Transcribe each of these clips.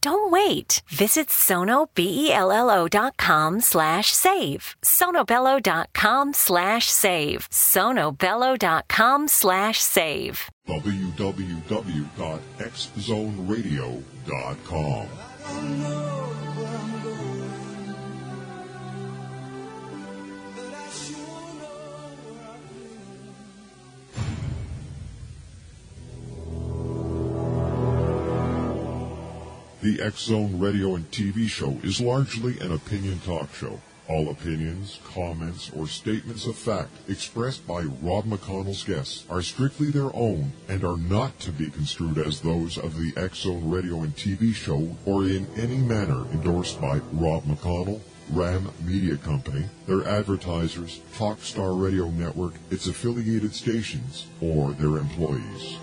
Don't wait. Visit sonobello.com/save. Sonobello.com/save. Sonobello.com/save. www.xzoneradio.com. The X-Zone radio and TV show is largely an opinion talk show. All opinions, comments, or statements of fact expressed by Rob McConnell's guests are strictly their own and are not to be construed as those of the X-Zone radio and TV show or in any manner endorsed by Rob McConnell, RAM Media Company, their advertisers, Talkstar Radio Network, its affiliated stations, or their employees.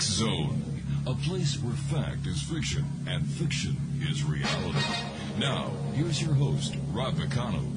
Zone, a place where fact is fiction and fiction is reality. Now, here's your host, Rob McConnell.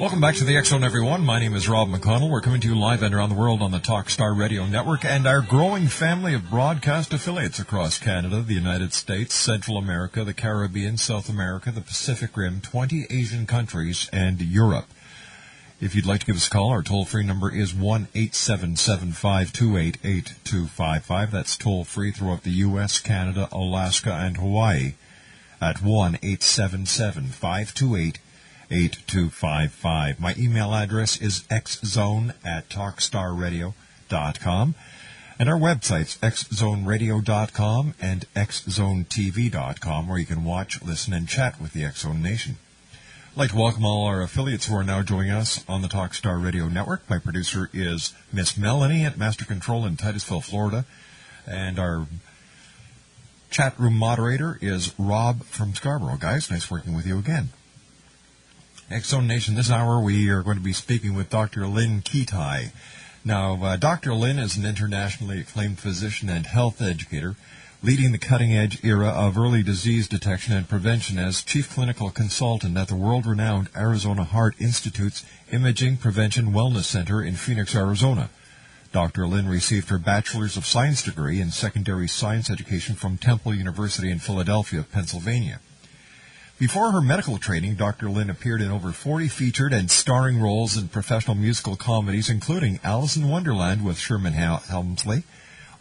Welcome back to the X-Zone, everyone. My name is Rob McConnell. We're coming to you live and around the world on the Talkstar Radio Network and our growing family of broadcast affiliates across Canada, the United States, Central America, the Caribbean, South America, the Pacific Rim, 20 Asian countries, and Europe. If you'd like to give us a call, our toll-free number is 1-877-528-8255. That's toll-free throughout the U.S., Canada, Alaska, and Hawaii at 1-877-528-8255. 8255. My email address is xzone@talkstarradio.com. And our websites, xzoneradio.com and xzonetv.com, where you can watch, listen, and chat with the X-Zone Nation. I'd like to welcome all our affiliates who are now joining us on the Talkstar Radio Network. My producer is Miss Melanie at Master Control in Titusville, Florida. And our chat room moderator is Rob from Scarborough. Guys, nice working with you again. X-Zone Nation, this hour we are going to be speaking with Dr. Lynne Kitei. Now, Dr. Lynne is an internationally acclaimed physician and health educator, leading the cutting-edge era of early disease detection and prevention as chief clinical consultant at the world-renowned Arizona Heart Institute's Imaging Prevention Wellness Center in Phoenix, Arizona. Dr. Lynne received her Bachelor's of Science degree in Secondary Science Education from Temple University in Philadelphia, Pennsylvania. Before her medical training, Dr. Lynne appeared in over 40 featured and starring roles in professional musical comedies, including Alice in Wonderland with Sherman Helmsley,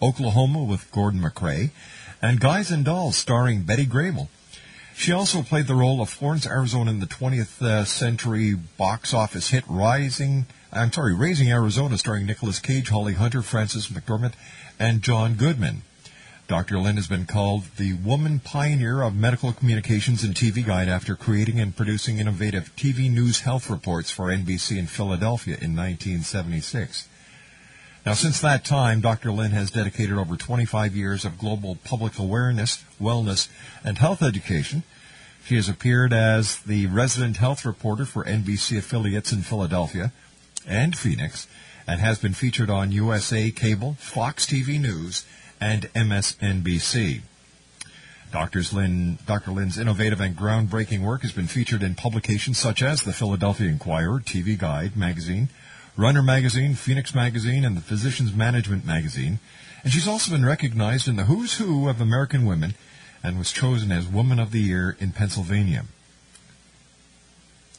Oklahoma with Gordon MacRae, and Guys and Dolls, starring Betty Grable. She also played the role of Florence, Arizona in the 20th century box office hit Raising Arizona, starring Nicolas Cage, Holly Hunter, Frances McDormand, and John Goodman. Dr. Lynne has been called the woman pioneer of medical communications in TV Guide after creating and producing innovative TV news health reports for NBC in Philadelphia in 1976. Now, since that time, Dr. Lynne has dedicated over 25 years of global public awareness, wellness, and health education. She has appeared as the resident health reporter for NBC affiliates in Philadelphia and Phoenix, and has been featured on USA Cable, Fox TV News, and MSNBC. Dr. Lynne's innovative and groundbreaking work has been featured in publications such as the Philadelphia Inquirer, TV Guide magazine, Runner Magazine, Phoenix Magazine, and the Physician's Management Magazine. And she's also been recognized in the who's who of American women and was chosen as Woman of the Year in Pennsylvania.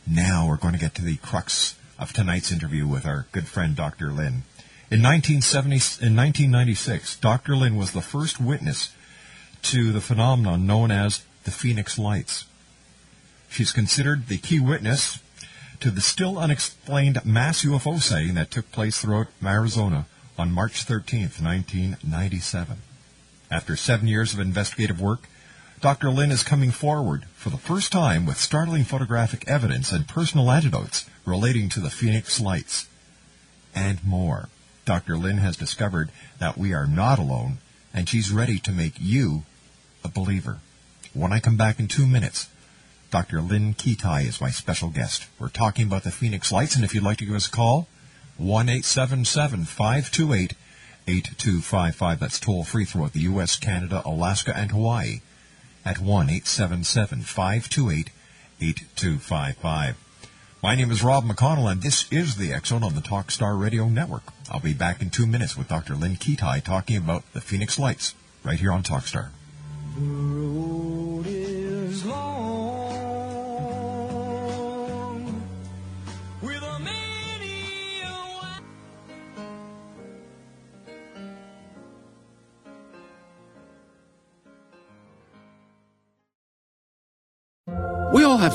Now we're going to get to the crux of tonight's interview with our good friend Dr. Lynne. In 1996, Dr. Lynne was the first witness to the phenomenon known as the Phoenix Lights. She's considered the key witness to the still unexplained mass UFO sighting that took place throughout Arizona on March 13, 1997. After 7 years of investigative work, Dr. Lynne is coming forward for the first time with startling photographic evidence and personal anecdotes relating to the Phoenix Lights and more. Dr. Lynne has discovered that we are not alone, and she's ready to make you a believer. When I come back in 2 minutes, Dr. Lynne Kitei is my special guest. We're talking about the Phoenix Lights, and if you'd like to give us a call, 1-877-528-8255. That's toll-free throughout the U.S., Canada, Alaska, and Hawaii at 1-877-528-8255. My name is Rob McConnell, and this is the X-Zone on the Talkstar Radio Network. I'll be back in 2 minutes with Dr. Lynne Kitei talking about the Phoenix Lights right here on Talkstar. We all have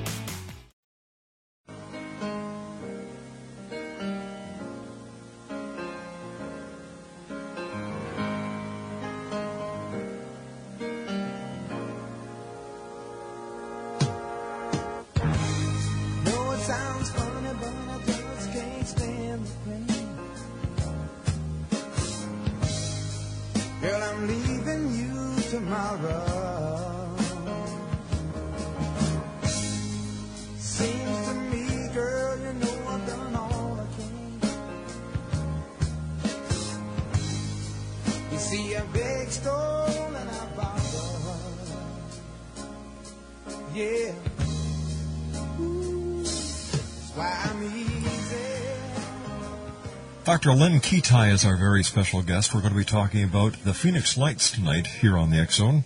Dr. Lynne Kitei is our very special guest. We're going to be talking about the Phoenix Lights tonight here on the X-Zone.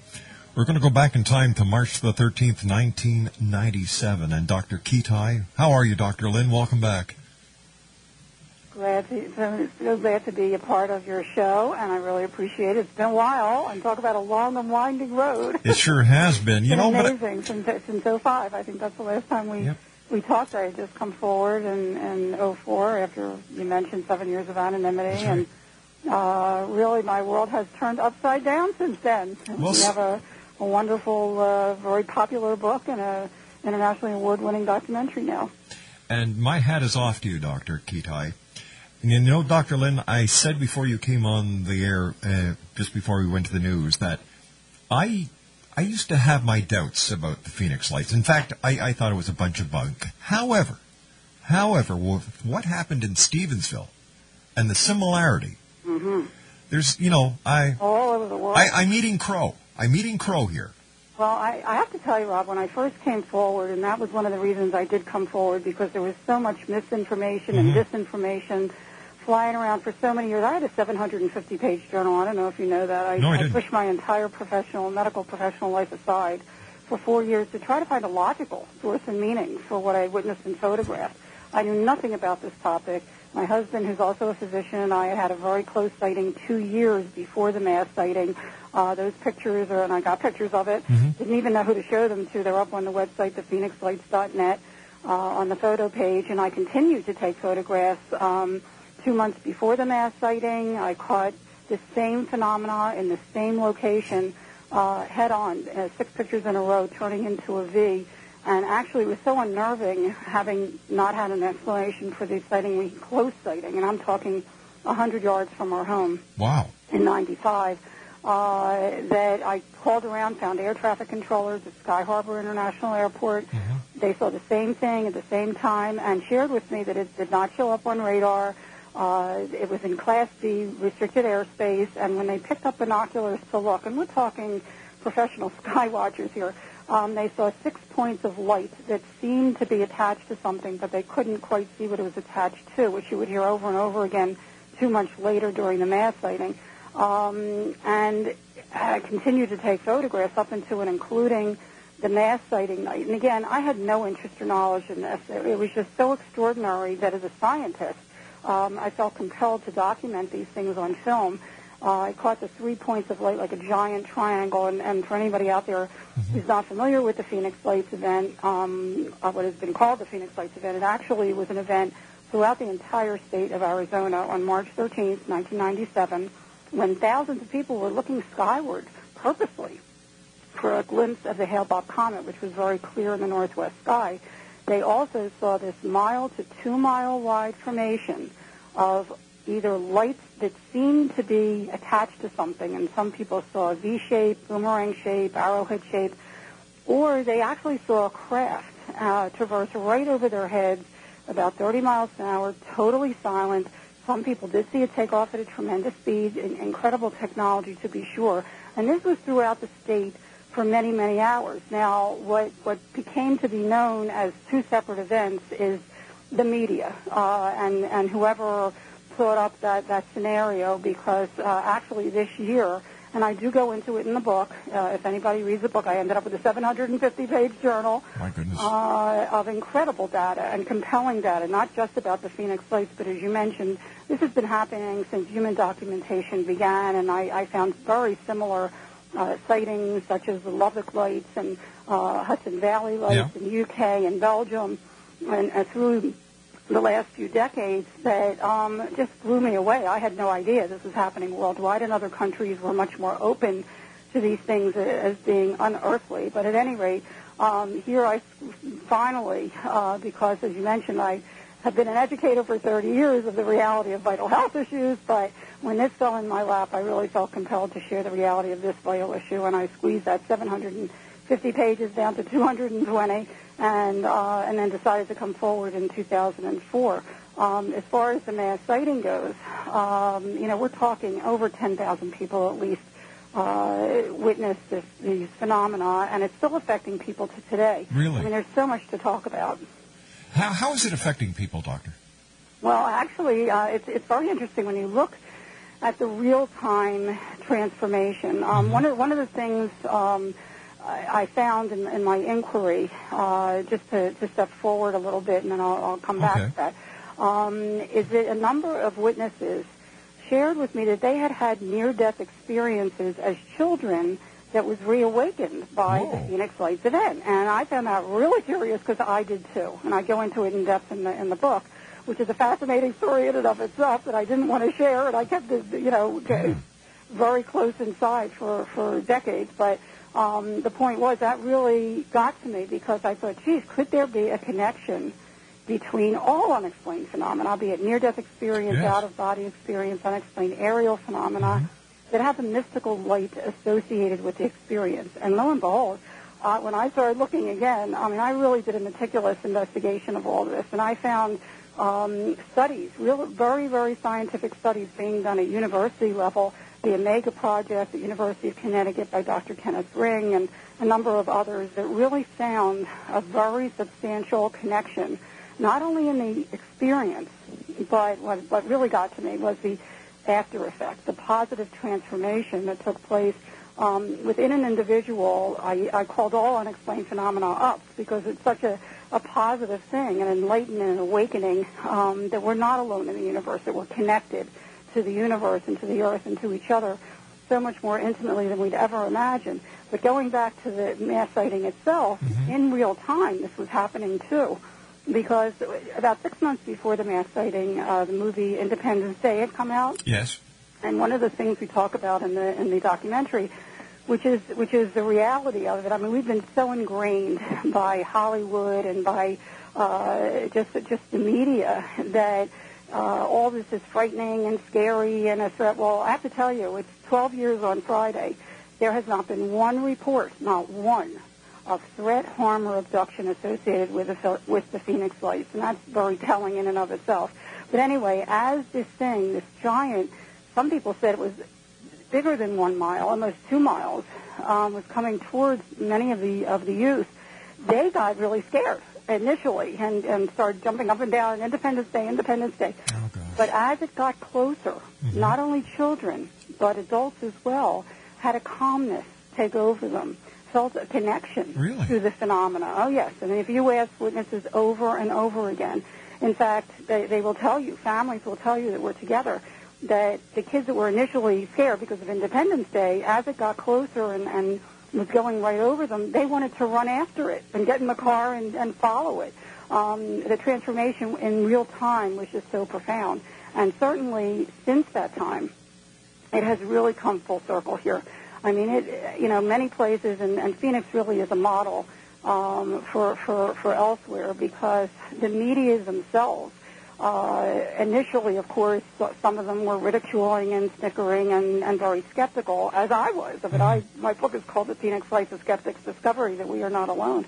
We're going to go back in time to March the 13th, 1997. And Dr. Kitei, how are you, Dr. Lynne? Welcome back. I'm so glad to be a part of your show, and I really appreciate it. It's been a while, and talk about a long and winding road. It sure has been. You know, amazing. Since 05, I think that's the last time we... Yep. We talked, I had just come forward in 04 after you mentioned 7 years of anonymity, and really my world has turned upside down since then. Well, we have a, a wonderful, very popular book and an internationally award-winning documentary now. And my hat is off to you, Dr. Kitei. You know, Dr. Lynne, I said before you came on the air, just before we went to the news, that I used to have my doubts about the Phoenix Lights. In fact, I thought it was a bunch of bunk. However, what happened in Stevensville and the similarity, there's, you know, all over the world. I'm eating crow. I'm eating crow here. Well, I have to tell you, Rob, when I first came forward, and that was one of the reasons I did come forward, because there was so much misinformation and disinformation flying around for so many years. I had a 750-page journal. I don't know if you know that. I pushed my entire medical professional life aside for 4 years to try to find a logical source and meaning for what I witnessed and photographed. I knew nothing about this topic. My husband, who's also a physician, and I had a very close sighting 2 years before the mass sighting. Those pictures, and I got pictures of it, didn't even know who to show them to. They're up on the website, thephoenixlights.net, on the photo page, and I continued to take photographs. 2 months before the mass sighting, I caught the same phenomena in the same location head-on, six pictures in a row turning into a V. And actually, it was so unnerving, having not had an explanation for the sighting, we close sighting, and I'm talking 100 yards from our home. Wow. In 95, that I called around, found air traffic controllers at Sky Harbor International Airport. They saw the same thing at the same time and shared with me that it did not show up on radar. It was in Class B, restricted airspace, and when they picked up binoculars to look, and we're talking professional sky watchers here, they saw 6 points of light that seemed to be attached to something, but they couldn't quite see what it was attached to, which you would hear over and over again 2 months later during the mass sighting. And I continued to take photographs up into and including the mass sighting night. And again, I had no interest or knowledge in this. It was just so extraordinary that as a scientist, I felt compelled to document these things on film. I caught the 3 points of light like a giant triangle, and for anybody out there who's not familiar with the Phoenix Lights event, what has been called the Phoenix Lights event, it actually was an event throughout the entire state of Arizona on March 13th, 1997, when thousands of people were looking skyward purposely for a glimpse of the Hale-Bopp Comet, which was very clear in the northwest sky. They also saw this 1 to 2 mile wide formation of either lights that seemed to be attached to something, and some people saw a V shape, boomerang shape, arrowhead shape, or they actually saw a craft traverse right over their heads about 30 miles an hour, totally silent. Some people did see it take off at a tremendous speed, incredible technology to be sure. And this was throughout the state for many, many hours. Now, what became to be known as two separate events is the media and whoever thought up that scenario, because actually this year, and I do go into it in the book, if anybody reads the book, I ended up with a 750-page journal of incredible data and compelling data, not just about the Phoenix Lights, but as you mentioned, this has been happening since human documentation began, and I found very similar sightings such as the Lubbock Lights and Hudson Valley Lights in the UK and Belgium, and through the last few decades that just blew me away. I had no idea this was happening worldwide, and other countries were much more open to these things as being unearthly. But at any rate, here I finally, because as you mentioned, I have been an educator for 30 years of the reality of vital health issues, but when this fell in my lap, I really felt compelled to share the reality of this vital issue, and I squeezed that 750 pages down to 220. And then decided to come forward in 2004. As far as the mass sighting goes, you know, we're talking over 10,000 people at least witnessed these phenomena, and it's still affecting people to today. Really? I mean, there's so much to talk about. How is it affecting people, Doctor? Well, actually, it's very interesting when you look at the real-time transformation. One of the things I found in my inquiry, just to step forward a little bit, and then I'll come back to that, is that a number of witnesses shared with me that they had had near-death experiences as children that was reawakened by the Phoenix Lights event. And I found that really curious because I did too, and I go into it in depth in the book, which is a fascinating story in and of itself that I didn't want to share, and I kept it, you know, very close inside for decades, but the point was that really got to me because I thought, geez, could there be a connection between all unexplained phenomena, be it near-death experience, yes, out-of-body experience, unexplained aerial phenomena, mm-hmm, that have a mystical light associated with the experience? And lo and behold, when I started looking again, I mean, I really did a meticulous investigation of all this, and I found studies, real, very, very scientific studies being done at university level, the Omega Project, the University of Connecticut by Dr. Kenneth Ring, and a number of others that really found a very substantial connection, not only in the experience, but what really got to me was the after effect, the positive transformation that took place within an individual. I called all unexplained phenomena up because it's such a positive thing, an enlightenment, an awakening, that we're not alone in the universe, that we're connected to the universe and to the earth and to each other so much more intimately than we'd ever imagine. But going back to the mass sighting itself, mm-hmm, in real time this was happening too, because about 6 months before the mass sighting, the movie Independence Day had come out. Yes. And one of the things we talk about in the documentary, which is the reality of it. I mean, we've been so ingrained by Hollywood and by just the media that all this is frightening and scary and a threat. Well, I have to tell you, it's 12 years on Friday. There has not been one report, not one, of threat, harm, or abduction associated with the Phoenix Lights, and that's very telling in and of itself. But anyway, as this thing, this giant, some people said it was bigger than 1 mile, almost 2 miles, was coming towards many of the youth. They got really scared initially and started jumping up and down, Independence Day, Independence Day. Oh, gosh. But as it got closer, mm-hmm, not only children, but adults as well, had a calmness take over them, felt a connection, really, to the phenomena. Oh, yes. And if you ask witnesses over and over again, in fact, they will tell you, families will tell you that we're together, that the kids that were initially scared because of Independence Day, as it got closer and was going right over them, they wanted to run after it and get in the car and follow it. The transformation in real time was just so profound. And certainly since that time, it has really come full circle here. I mean, it, you know, many places, and Phoenix really is a model for elsewhere, because the media themselves, initially, of course, some of them were ridiculing and snickering and very skeptical, as I was. But my book is called The Phoenix Lights: A Skeptic's Discovery, that we are not alone.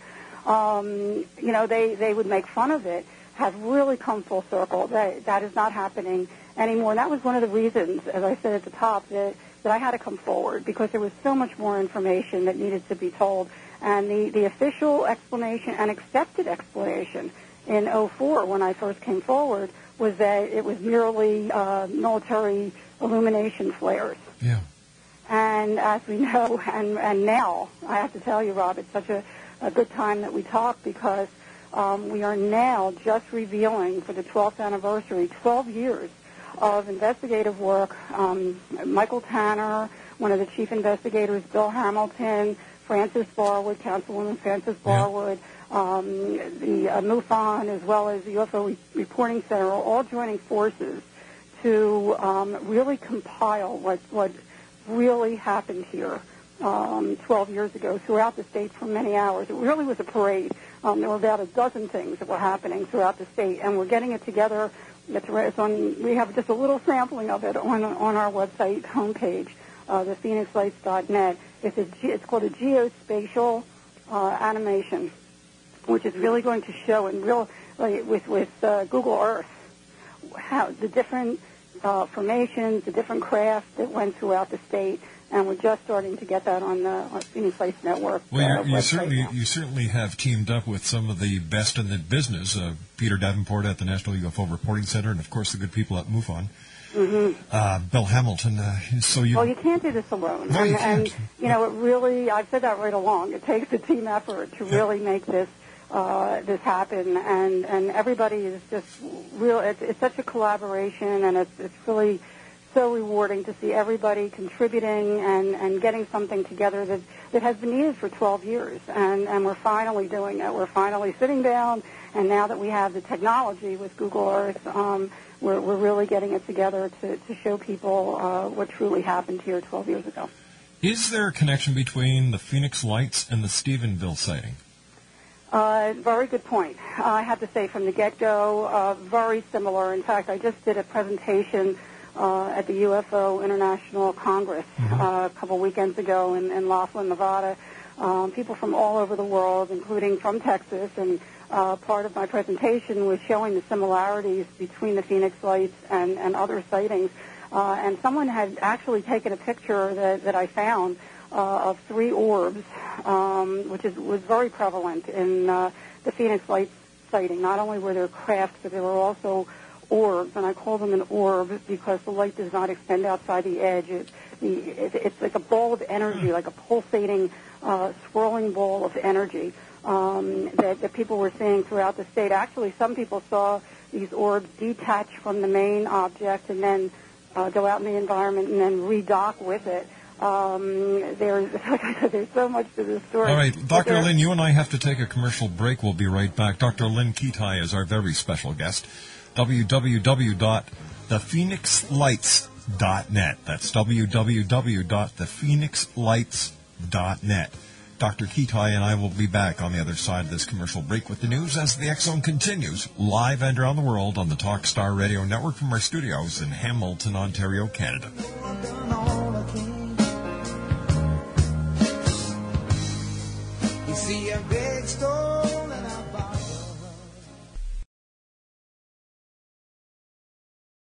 You know, they would make fun of it, have really come full circle. That is not happening anymore. And that was one of the reasons, as I said at the top, that I had to come forward, because there was so much more information that needed to be told. And the official explanation and accepted explanation in 2004, when I first came forward, was that it was merely military illumination flares. Yeah. And as we know, and now, I have to tell you, Rob, it's such a good time that we talk, because we are now just revealing, for the 12th anniversary, 12 years of investigative work. Michael Tanner, one of the chief investigators, Bill Hamilton, Councilwoman Frances Barwood, the MUFON, as well as the UFO Reporting Center, are all joining forces to really compile what really happened here 12 years ago throughout the state for many hours. It really was a parade. There were about a dozen things that were happening throughout the state, and we're getting it together. It's on. We have just a little sampling of it on our website homepage, thephoenixlights.net. It's called a geospatial animation, which is really going to show in real, like, with Google Earth, how the different formations, the different crafts that went throughout the state, and we're just starting to get that on the Phoenix Lights Network. Well, you certainly have teamed up with some of the best in the business, Peter Davenport at the National UFO Reporting Center, and of course the good people at MUFON. Mm-hmm. Bill Hamilton. Well, you can't do this alone. No, you can't. You know, it really, I've said that right along, it takes a team effort to really make this this happen, and everybody is just real. It's such a collaboration, and it's really so rewarding to see everybody contributing and getting something together that has been needed for 12 years, and we're finally doing it. We're finally sitting down, and now that we have the technology with Google Earth, we're really getting it together to show people what truly happened here 12 years ago. Is there a connection between the Phoenix Lights and the Stephenville sighting? Very good point. I have to say from the get-go, very similar. In fact, I just did a presentation at the UFO International Congress a couple weekends ago in Laughlin, Nevada. People from all over the world, including from Texas, and part of my presentation was showing the similarities between the Phoenix Lights and other sightings. And someone had actually taken a picture that I found of three orbs, which was very prevalent in the Phoenix Lights sighting. Not only were there crafts, but there were also orbs, and I call them an orb because the light does not extend outside the edge. It's like a ball of energy, like a pulsating, swirling ball of energy that people were seeing throughout the state. Actually, some people saw these orbs detach from the main object and then go out in the environment and then redock with it. There's so much to this story. All right, Dr. Lynne, you and I have to take a commercial break. We'll be right back. Dr. Lynne Kitei is our very special guest. www.thephoenixlights.net. That's www.thephoenixlights.net. Dr. Kitei and I will be back on the other side of this commercial break with the news as the X-Zone continues, live and around the world on the Talkstar Radio Network from our studios in Hamilton, Ontario, Canada. You see a big stone and a bottle.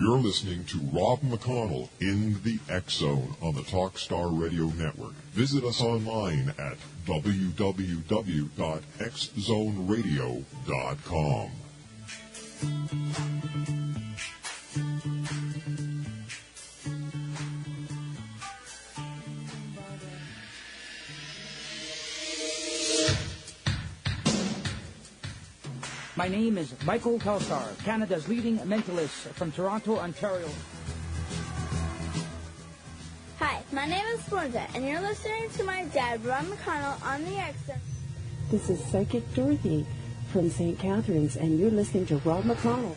You're listening to Rob McConnell in the X-Zone on the Talkstar Radio Network. Visit us online at www.xzoneradio.com. My name is Michael Kalsar, Canada's leading mentalist from Toronto, Ontario. Hi, my name is Florida, and you're listening to my dad, Rob McConnell, on the X-Zone. This is Psychic Dorothy from St. Catharines, and you're listening to Rob McConnell.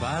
By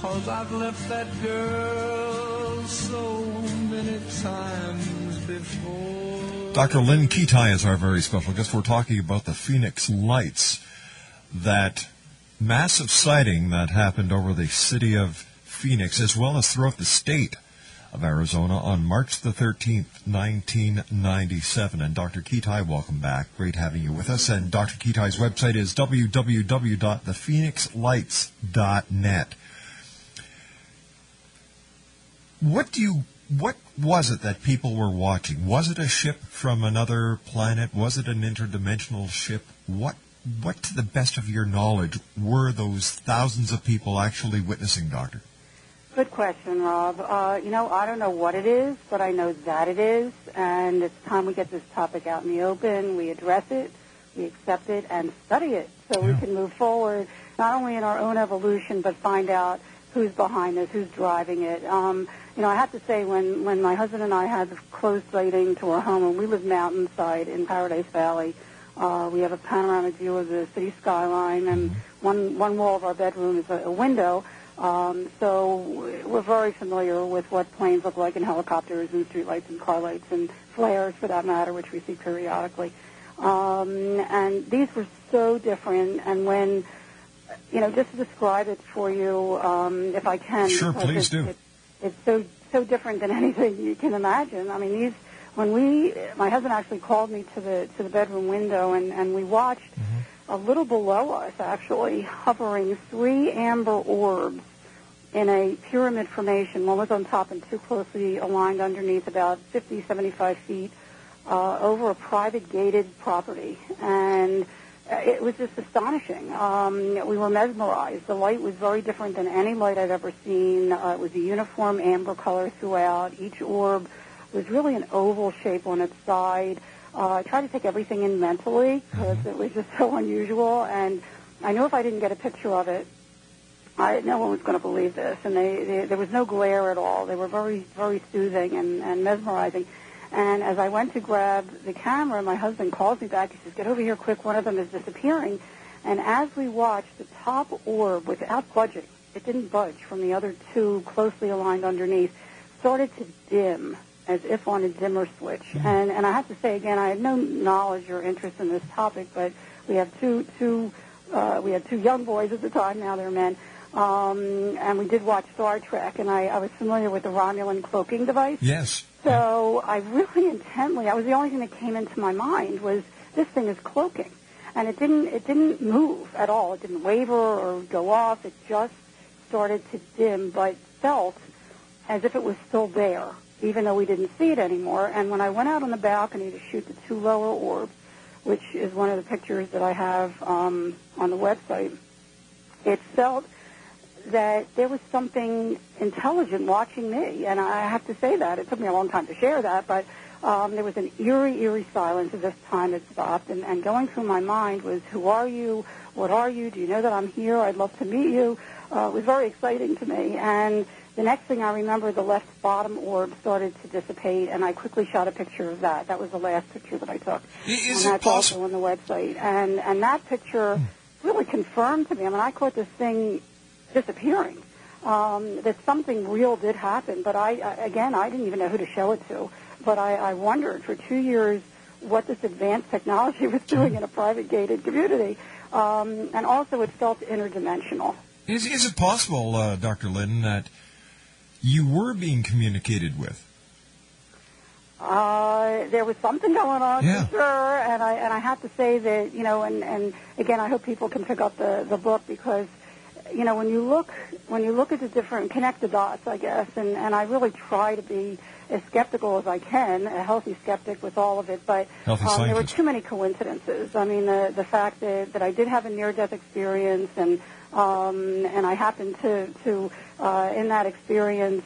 'Cause I've left that girl so many times before. Dr. Lynne Kitei is our very special guest. We're talking about the Phoenix Lights, that massive sighting that happened over the city of Phoenix, as well as throughout the state of Arizona on March the 13th, 1997. And Dr. Kitei, welcome back. Great having you with us. And Dr. Kitei's website is www.thephoenixlights.net. What was it that people were watching? Was it a ship from another planet? Was it an interdimensional ship? What, to the best of your knowledge, were those thousands of people actually witnessing, Doctor? Good question, Rob. I don't know what it is, but I know that it is. And it's time we get this topic out in the open. We address it, we accept it, and study it so we can move forward, not only in our own evolution, but find out who's behind this, who's driving it. I have to say, when my husband and I had the close sighting to our home, and we live mountainside in Paradise Valley, we have a panoramic view of the city skyline, and one wall of our bedroom is a window. So we're very familiar with what planes look like, and helicopters, and streetlights, and car lights, and flares, for that matter, which we see periodically. And these were so different. And when, just to describe it for you, if I can. Sure, please do. It's so different than anything you can imagine. I mean, my husband actually called me to the bedroom window, and we watched a little below us, actually, hovering three amber orbs in a pyramid formation. One was on top and two closely aligned underneath, about 50, 75 feet, over a private gated property. And it was just astonishing. We were mesmerized. The light was very different than any light I've ever seen. It was a uniform amber color throughout. Each orb was really an oval shape on its side. I tried to take everything in mentally because it was just so unusual, and I knew if I didn't get a picture of it, no one was going to believe this. And there was no glare at all. They were very, very soothing and mesmerizing. And as I went to grab the camera, my husband calls me back. He says, "Get over here quick. One of them is disappearing." And as we watched, the top orb, without budging, it didn't budge from the other two closely aligned underneath, started to dim, as if on a dimmer switch. And I have to say again, I had no knowledge or interest in this topic, but we have two young boys at the time, now they're men, and we did watch Star Trek, and I was familiar with the Romulan cloaking device. Yes. So I really intently, I was the only thing that came into my mind was, this thing is cloaking, and it didn't move at all. It didn't waver or go off. It just started to dim, but felt as if it was still there, even though we didn't see it anymore. And when I went out on the balcony to shoot the two lower orbs, which is one of the pictures that I have on the website, it felt that there was something intelligent watching me. And I have to say that. It took me a long time to share that, but there was an eerie silence as if time had stopped. And going through my mind was, who are you? What are you? Do you know that I'm here? I'd love to meet you. It was very exciting to me. And the next thing I remember, the left bottom orb started to dissipate, and I quickly shot a picture of that. That was the last picture that I took. And that's also on the website. And that picture really confirmed to me, I mean, I caught this thing disappearing, that something real did happen. But I didn't even know who to show it to. But I wondered for 2 years what this advanced technology was doing in a private gated community. And also it felt interdimensional. Is it possible, Dr. Lynne, that you were being communicated with? There was something going on, for sure, and I have to say that, and again, I hope people can pick up the book, because, when you look at the different, connect the dots, I guess, and I really try to be as skeptical as I can, a healthy skeptic with all of it, but there were too many coincidences. I mean, the fact that I did have a near-death experience, and I happened to in that experience,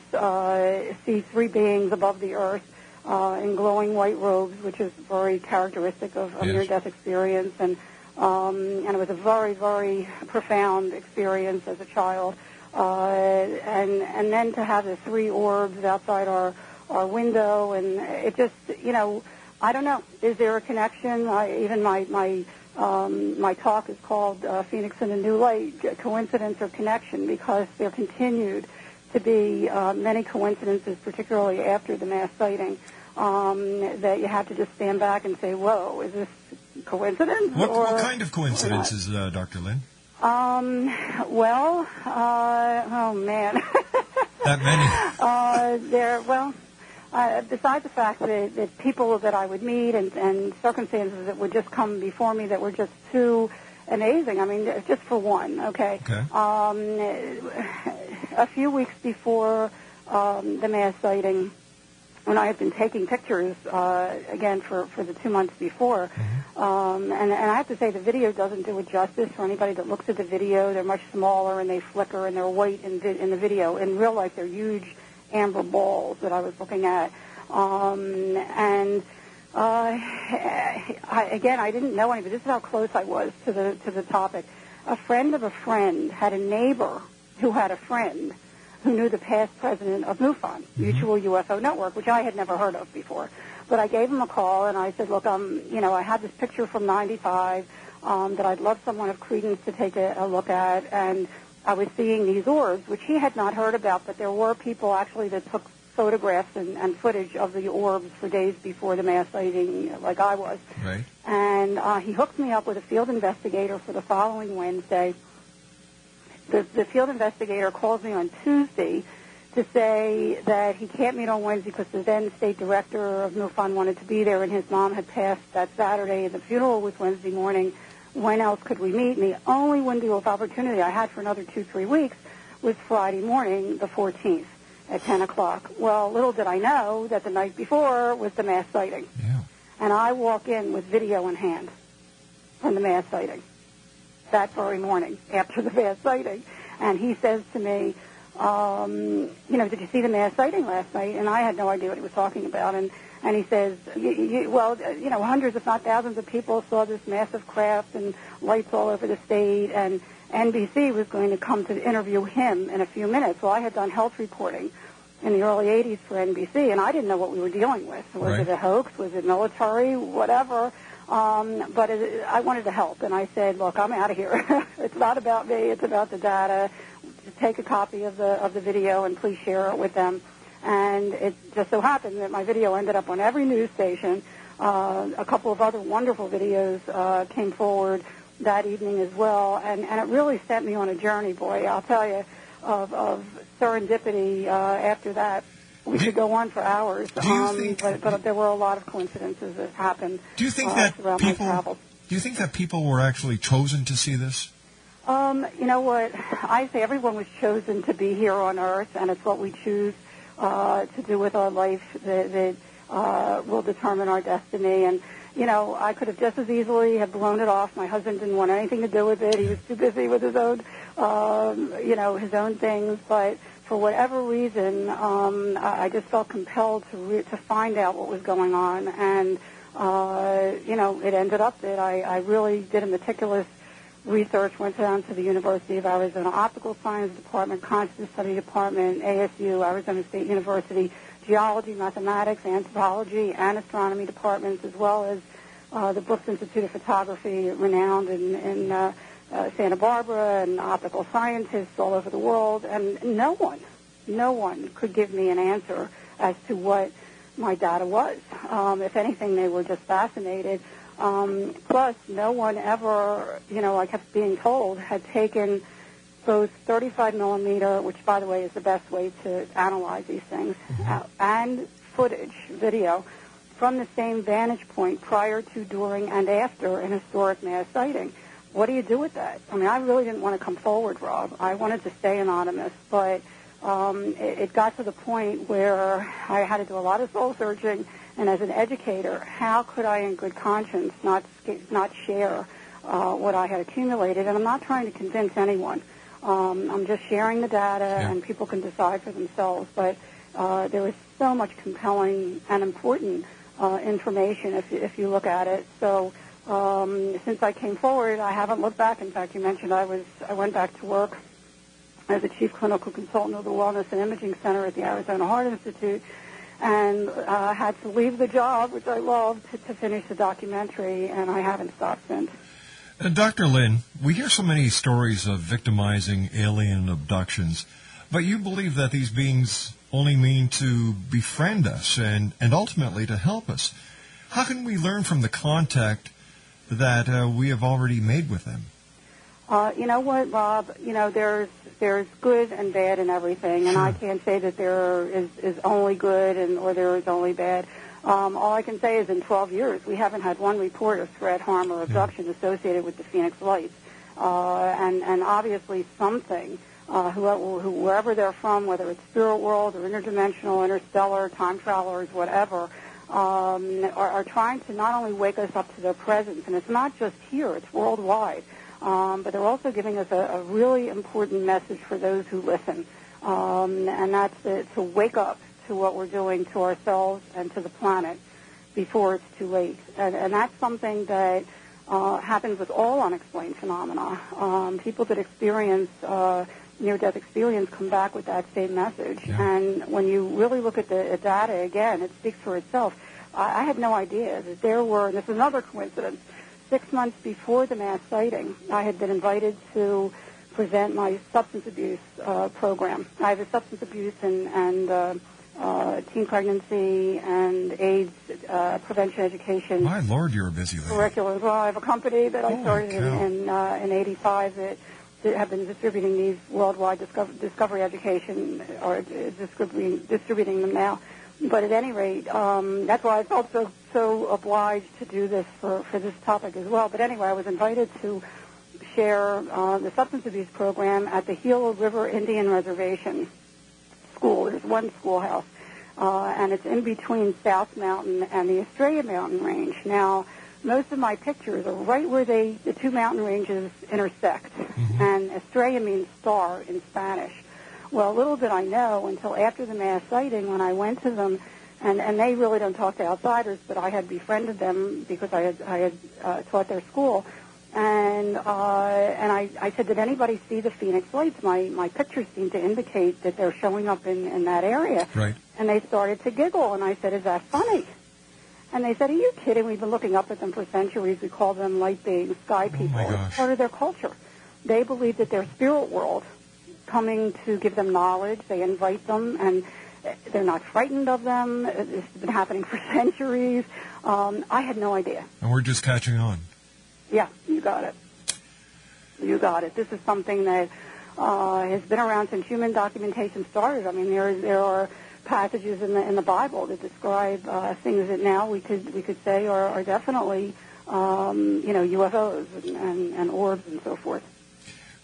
see three beings above the earth in glowing white robes, which is very characteristic of near-death experience, and it was a very, very profound experience as a child. And then to have the three orbs outside our window, and it just, I don't know. Is there a connection? Even my talk is called Phoenix in a New Light, Coincidence or Connection, because there continued to be many coincidences, particularly after the mass sighting, that you have to just stand back and say, whoa, is this coincidence? What kind of coincidences, Dr. Lynne? Oh, man. That many? Besides the fact that people that I would meet and circumstances that would just come before me that were just too amazing. I mean, just for one, okay? A few weeks before the mass sighting, when I had been taking pictures, again, for the 2 months before. And I have to say the video doesn't do it justice for anybody that looks at the video. They're much smaller, and they flicker, and they're white in the video. In real life, they're huge amber balls that I was looking at. Again, I didn't know anybody. This is how close I was to the topic. A friend of a friend had a neighbor who had a friend who knew the past president of MUFON, Mutual UFO Network, which I had never heard of before. But I gave him a call, and I said, look, you know, I had this picture from 95 that I'd love someone of credence to take a look at, and I was seeing these orbs, which he had not heard about, but there were people actually that took photographs and footage of the orbs for days before the mass sighting, like I was. Right. And he hooked me up with a field investigator for the following Wednesday. The field investigator calls me on Tuesday to say that he can't meet on Wednesday because the then state director of MUFON wanted to be there, and his mom had passed that Saturday, and the funeral was Wednesday morning. When else could we meet? And the only window of opportunity I had for another 2-3 weeks was Friday morning, the 14th, at 10 o'clock. Well, little did I know that the night before was the mass sighting. Yeah. And I walk in with video in hand from the mass sighting that very morning after the mass sighting. And he says to me, you know, did you see the mass sighting last night? And I had no idea what he was talking about. And he says, well, you know, hundreds if not thousands of people saw this massive craft and lights all over the state, and NBC was going to come to interview him in a few minutes. Well, I had done health reporting in the early 80s for NBC, and I didn't know what we were dealing with. Was it a hoax? Was it military? Whatever. But I wanted to help, and I said, look, I'm out of here. It's not about me. It's about the data. Take a copy of the video and please share it with them. And it just so happened that my video ended up on every news station. A couple of other wonderful videos came forward that evening as well, and it really sent me on a journey, boy, I'll tell you, of serendipity after that. We could go on for hours, but there were a lot of coincidences that happened. Do you think that people? Do you think that people were actually chosen to see this? You know what? I say everyone was chosen to be here on Earth, and it's what we choose to do with our life that will determine our destiny. And, you know, I could have just as easily have blown it off. My husband didn't want anything to do with it. He was too busy with his own, you know, his own things. But for whatever reason, I just felt compelled to find out what was going on. And, you know, it ended up that I really did a meticulous research, went down to the University of Arizona Optical Science Department, Consciousness Study Department, ASU, Arizona State University, Geology, Mathematics, Anthropology, and Astronomy Departments, as well as the Brooks Institute of Photography, renowned in Santa Barbara, and optical scientists all over the world. And no one could give me an answer as to what my data was. If anything, they were just fascinated. Plus, no one ever, you know, I kept being told, had taken both 35 millimeter, which, by the way, is the best way to analyze these things, and footage, video, from the same vantage point prior to, during, and after an historic mass sighting. What do you do with that? I mean, I really didn't want to come forward, Rob. I wanted to stay anonymous, but it got to the point where I had to do a lot of soul searching. And as an educator, how could I, in good conscience, not share what I had accumulated? And I'm not trying to convince anyone. I'm just sharing the data, and people can decide for themselves. But there is so much compelling and important information if you look at it. So since I came forward, I haven't looked back. In fact, you mentioned I went back to work as the chief clinical consultant of the Wellness and Imaging Center at the Arizona Heart Institute. And I had to leave the job, which I loved, to finish the documentary, and I haven't stopped since. Dr. Lynne, we hear so many stories of victimizing alien abductions, but you believe that these beings only mean to befriend us and ultimately to help us. How can we learn from the contact that we have already made with them? You know what, Rob? You know, there's good and bad in everything, and I can't say that there is only good or there is only bad. All I can say is in 12 years, we haven't had one report of threat, harm, or abduction associated with the Phoenix Lights. And obviously something whoever they're from, whether it's spirit world or interdimensional, interstellar, time travelers, whatever, are trying to not only wake us up to their presence, and it's not just here, it's worldwide, but they're also giving us a really important message for those who listen, and that's to wake up to what we're doing to ourselves and to the planet before it's too late. And that's something that happens with all unexplained phenomena. People that experience near-death experience come back with that same message. Yeah. And when you really look at the data, again, it speaks for itself. I had no idea that there were, and this is another coincidence, 6 months before the mass sighting, I had been invited to present my substance abuse program. I have a substance abuse and teen pregnancy and AIDS prevention education. My Lord, you're a busy lady. Curriculum. Well, I have a company that I started in 85 that have been distributing these worldwide discovery education, or distributing them now. But at any rate, that's why I felt so obliged to do this for this topic as well. But anyway, I was invited to share the substance abuse program at the Gila River Indian Reservation School. There's one schoolhouse, and it's in between South Mountain and the Estrella Mountain Range. Now, most of my pictures are right where the two mountain ranges intersect, mm-hmm. and Estrella means star in Spanish. Well, little did I know until after the mass sighting when I went to them, and they really don't talk to outsiders, but I had befriended them because I had taught their school, and I said, did anybody see the Phoenix Lights? My pictures seem to indicate that they're showing up in that area. Right. And they started to giggle, and I said, is that funny? And they said, are you kidding? We've been looking up at them for centuries. We call them light beings, sky people. It's part of their culture. They believe that their spirit world coming to give them knowledge. They invite them, and they're not frightened of them. This has been happening for centuries. I had no idea. And we're just catching on. Yeah, you got it. You got it. This is something that has been around since human documentation started. I mean, there are passages in the Bible that describe things that now we could say are definitely UFOs and orbs and so forth.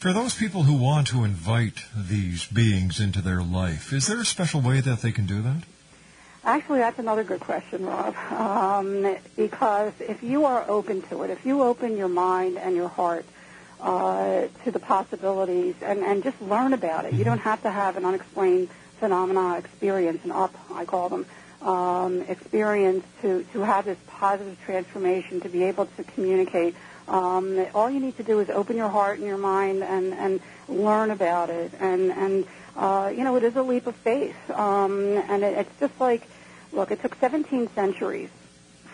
For those people who want to invite these beings into their life, is there a special way that they can do that? Actually, that's another good question, Rob. Because if you are open to it, if you open your mind and your heart to the possibilities and just learn about it, mm-hmm. you don't have to have an unexplained phenomena experience, an up, I call them, experience to have this positive transformation, to be able to communicate. All you need to do is open your heart and your mind and learn about it. And it is a leap of faith. And it's just like, look, it took 17 centuries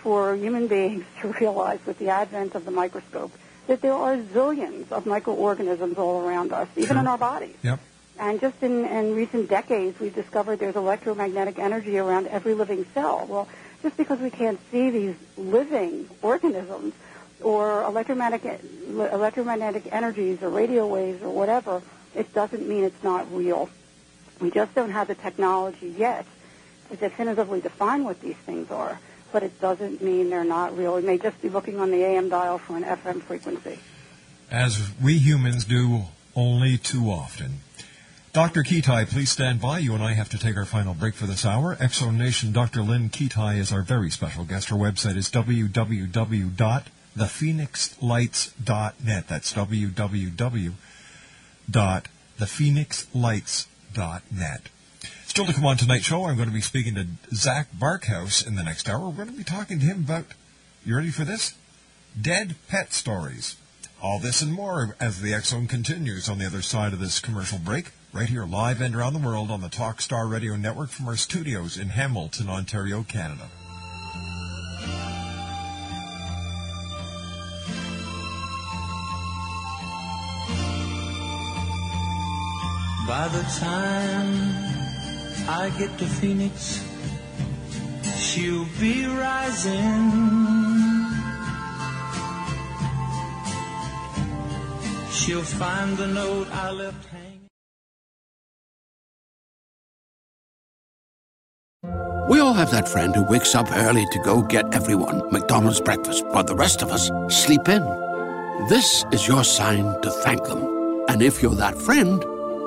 for human beings to realize with the advent of the microscope that there are zillions of microorganisms all around us, even in our bodies. Yep. And just in recent decades, we've discovered there's electromagnetic energy around every living cell. Well, just because we can't see these living organisms or electromagnetic energies or radio waves or whatever, it doesn't mean it's not real. We just don't have the technology yet to definitively define what these things are, but it doesn't mean they're not real. We may just be looking on the AM dial for an FM frequency. As we humans do only too often. Dr. Kitei, please stand by. You and I have to take our final break for this hour. X-Zone Nation, Dr. Lynne Kitei is our very special guest. Her website is www.thephoenixlights.net. That's www.thephoenixlights.net. Still to come on tonight's show, I'm going to be speaking to Zach Barkhouse in the next hour. We're going to be talking to him about, you ready for this? Dead pet stories. All this and more as the X-Zone continues on the other side of this commercial break. Right here, live and around the world on the Talkstar Radio Network from our studios in Hamilton, Ontario, Canada. By the time I get to Phoenix, she'll be rising. She'll find the note I left hanging. We all have that friend who wakes up early to go get everyone McDonald's breakfast, while the rest of us sleep in. This is your sign to thank them. And if you're that friend,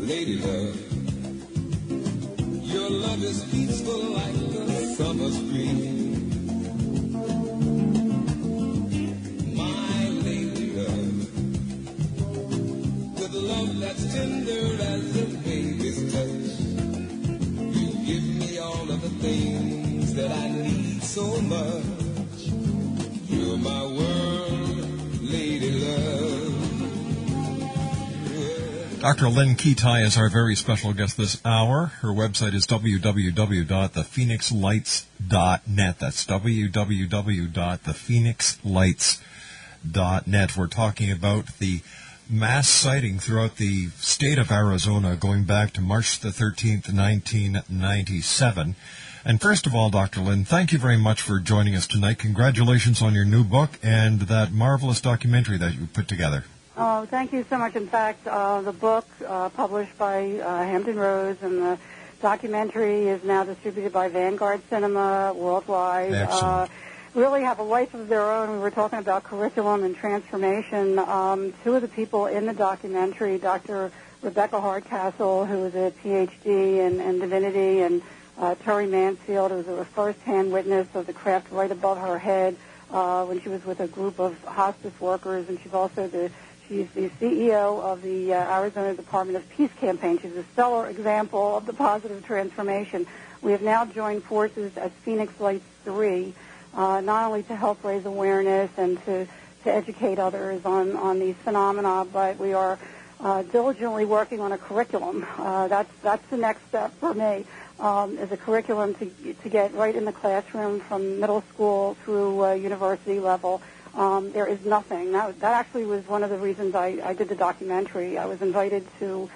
Lady love, your love is peaceful like the summer's breeze. My lady love, with love that's tender as a baby's touch, you give me all of the things that I need so much. You're my world, lady love. Dr. Lynne Kitei is our very special guest this hour. Her website is www.thephoenixlights.net. That's www.thephoenixlights.net. We're talking about the mass sighting throughout the state of Arizona going back to March the 13th, 1997. And first of all, Dr. Lynne, thank you very much for joining us tonight. Congratulations on your new book and that marvelous documentary that you put together. Oh, thank you so much. In fact, the book published by Hampton Roads and the documentary is now distributed by Vanguard Cinema worldwide. Really have a life of their own. We were talking about curriculum and transformation. Two of the people in the documentary, Dr. Rebecca Hardcastle, who is a Ph.D. in divinity, and Terry Mansfield, who was a first-hand witness of the craft right above her head when she was with a group of hospice workers, and she's also the she's the CEO of the Arizona Department of Peace Campaign. She's a stellar example of the positive transformation. We have now joined forces as Phoenix Lights 3, not only to help raise awareness and to educate others on these phenomena, but we are diligently working on a curriculum. That's the next step for me, is a curriculum to get right in the classroom from middle school through university level. There is nothing. That actually was one of the reasons I did the documentary. I was invited to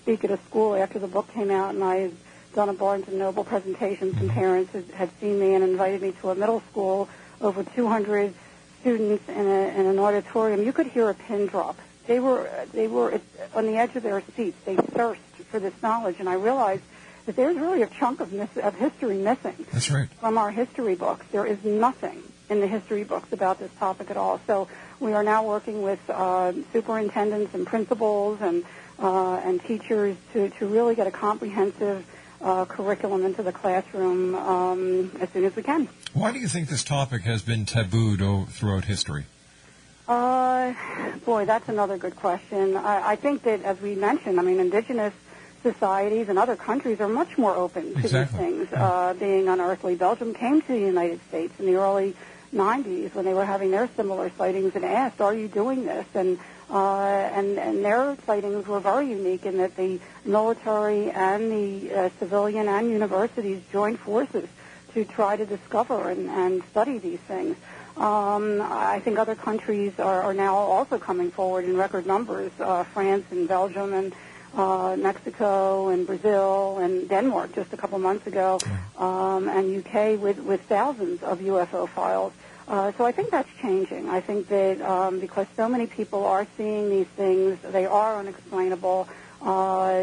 speak at a school after the book came out, and I had done a Barnes & Noble presentation. Some parents had seen me and invited me to a middle school, over 200 students in an auditorium. You could hear a pin drop. They were on the edge of their seats. They thirst for this knowledge, and I realized that there's really a chunk of history missing. That's right. From our history books. There is nothing in the history books about this topic at all. So we are now working with superintendents and principals and teachers to really get a comprehensive curriculum into the classroom as soon as we can. Why do you think this topic has been tabooed throughout history? Boy, that's another good question. I think that, as we mentioned, I mean, indigenous societies and other countries are much more open to these things, being unearthly. Belgium came to the United States in the early 90s when they were having their similar sightings and asked, are you doing this? And their sightings were very unique in that the military and the civilian and universities joined forces to try to discover and study these things. I think other countries are now also coming forward in record numbers, France and Belgium and Mexico and Brazil and Denmark just a couple months ago, and UK with thousands of UFO files. So I think that's changing. I think that because so many people are seeing these things, they are unexplainable. Now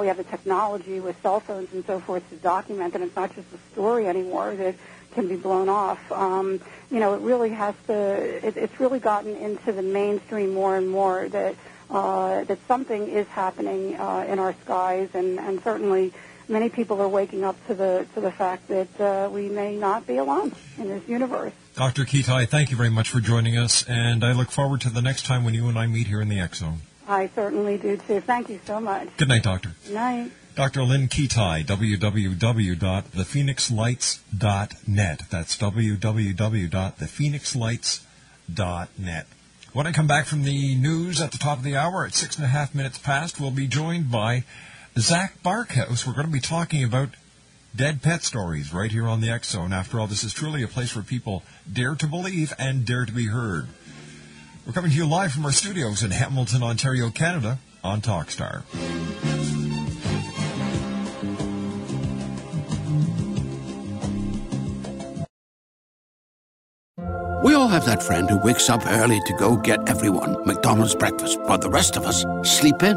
we have the technology with cell phones and so forth to document them. It's not just a story anymore that can be blown off. It really has to. It's really gotten into the mainstream more and more that something is happening in our skies, and certainly many people are waking up to the fact that we may not be alone in this universe. Dr. Kitei, thank you very much for joining us, and I look forward to the next time when you and I meet here in the X-Zone. I certainly do, too. Thank you so much. Good night, Doctor. Good night. Dr. Lynne Kitei, www.thephoenixlights.net. That's www.thephoenixlights.net. When I come back from the news at the top of the hour at 6.5 minutes past, we'll be joined by Zach Barkhouse. We're going to be talking about dead pet stories right here on the X-Zone. After all, this is truly a place where people dare to believe and dare to be heard. We're coming to you live from our studios in Hamilton, Ontario, Canada, on Talkstar. We all have that friend who wakes up early to go get everyone McDonald's breakfast, while the rest of us sleep in.